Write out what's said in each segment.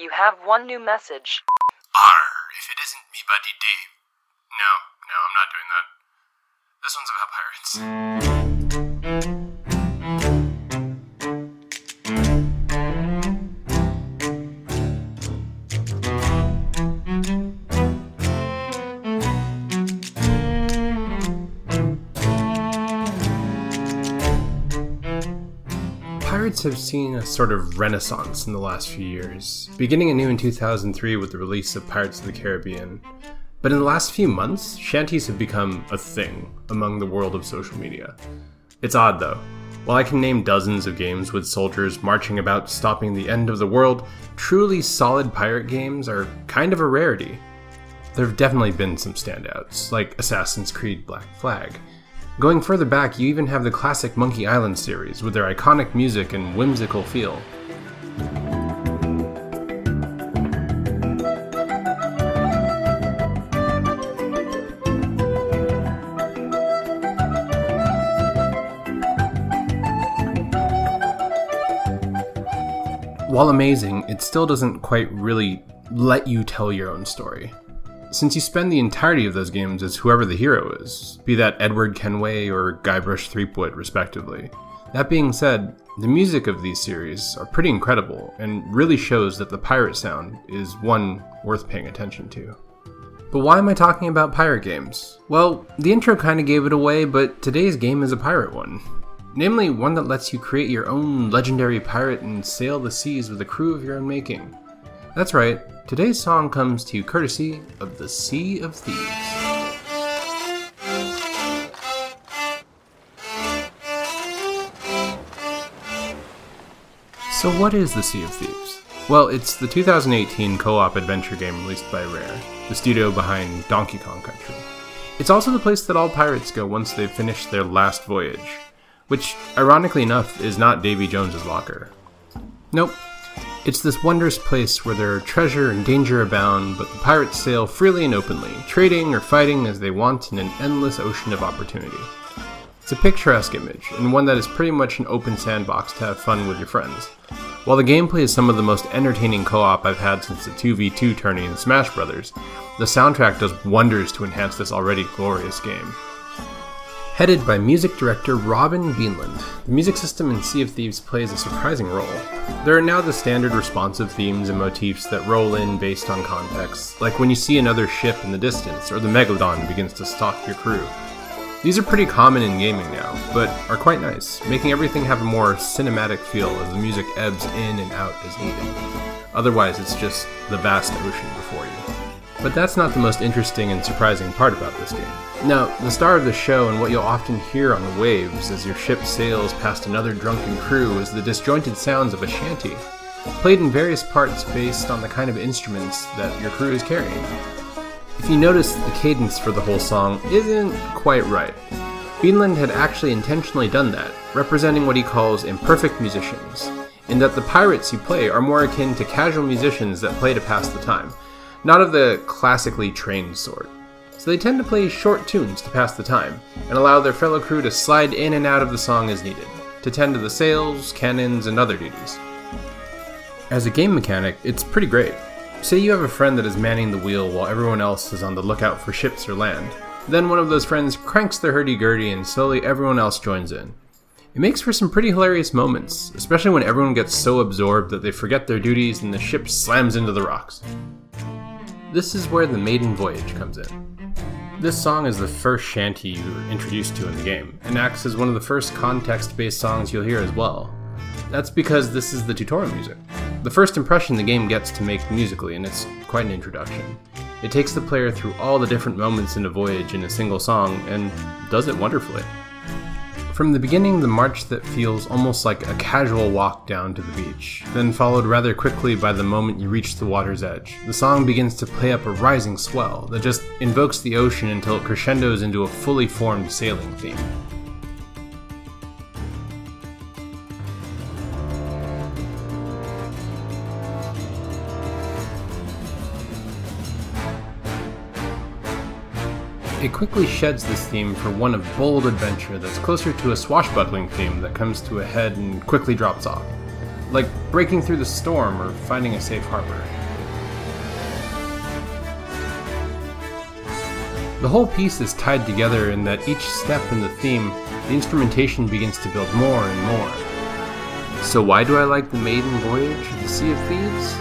You have one new message. Arr, if it isn't me buddy Dave. No, I'm not doing that. This one's about pirates. Pirates have seen a sort of renaissance in the last few years, beginning anew in 2003 with the release of Pirates of the Caribbean. But in the last few months, shanties have become a thing among the world of social media. It's odd though. While I can name dozens of games with soldiers marching about stopping the end of the world, truly solid pirate games are kind of a rarity. There have definitely been some standouts, like Assassin's Creed Black Flag. Going further back, you even have the classic Monkey Island series with their iconic music and whimsical feel. While amazing, it still doesn't quite really let you tell your own story. Since you spend the entirety of those games as whoever the hero is, be that Edward Kenway or Guybrush Threepwood, respectively. That being said, the music of these series are pretty incredible and really shows that the pirate sound is one worth paying attention to. But why am I talking about pirate games? Well, the intro kind of gave it away, but today's game is a pirate one. Namely, one that lets you create your own legendary pirate and sail the seas with a crew of your own making. That's right, today's song comes to you courtesy of the Sea of Thieves. So what is the Sea of Thieves? Well, it's the 2018 co-op adventure game released by Rare, the studio behind Donkey Kong Country. It's also the place that all pirates go once they've finished their last voyage. Which, ironically enough, is not Davy Jones's locker. Nope. It's this wondrous place where their treasure and danger abound, but the pirates sail freely and openly, trading or fighting as they want in an endless ocean of opportunity. It's a picturesque image, and one that is pretty much an open sandbox to have fun with your friends. While the gameplay is some of the most entertaining co-op I've had since the 2v2 tourney in Smash Brothers, the soundtrack does wonders to enhance this already glorious game. Headed by music director Robin Beanland, the music system in Sea of Thieves plays a surprising role. There are now the standard responsive themes and motifs that roll in based on context, like when you see another ship in the distance or the Megalodon begins to stalk your crew. These are pretty common in gaming now, but are quite nice, making everything have a more cinematic feel as the music ebbs in and out as needed. Otherwise, it's just the vast ocean before you. But that's not the most interesting and surprising part about this game. Now, the star of the show and what you'll often hear on the waves as your ship sails past another drunken crew is the disjointed sounds of a shanty, played in various parts based on the kind of instruments that your crew is carrying. If you notice, the cadence for the whole song isn't quite right. Beanland had actually intentionally done that, representing what he calls imperfect musicians, in that the pirates you play are more akin to casual musicians that play to pass the time, not of the classically trained sort. So they tend to play short tunes to pass the time, and allow their fellow crew to slide in and out of the song as needed, to tend to the sails, cannons, and other duties. As a game mechanic, it's pretty great. Say you have a friend that is manning the wheel while everyone else is on the lookout for ships or land. Then one of those friends cranks their hurdy-gurdy and slowly everyone else joins in. It makes for some pretty hilarious moments, especially when everyone gets so absorbed that they forget their duties and the ship slams into the rocks. This is where the Maiden Voyage comes in. This song is the first shanty you were introduced to in the game, and acts as one of the first context-based songs you'll hear as well. That's because this is the tutorial music, the first impression the game gets to make musically, and it's quite an introduction. It takes the player through all the different moments in a voyage in a single song, and does it wonderfully. From the beginning, the march that feels almost like a casual walk down to the beach, then followed rather quickly by the moment you reach the water's edge. The song begins to play up a rising swell that just invokes the ocean until it crescendos into a fully formed sailing theme. It quickly sheds this theme for one of bold adventure that's closer to a swashbuckling theme that comes to a head and quickly drops off. Like breaking through the storm or finding a safe harbor. The whole piece is tied together in that each step in the theme, the instrumentation begins to build more and more. So why do I like the Maiden Voyage of the Sea of Thieves?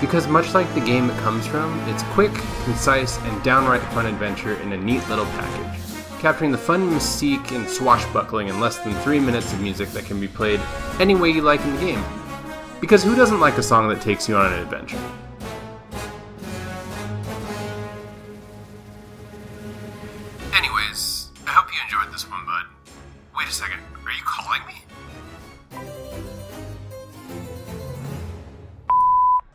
Because much like the game it comes from, it's quick, concise, and downright fun adventure in a neat little package, capturing the fun mystique and swashbuckling in less than 3 minutes of music that can be played any way you like in the game. Because who doesn't like a song that takes you on an adventure? Anyways,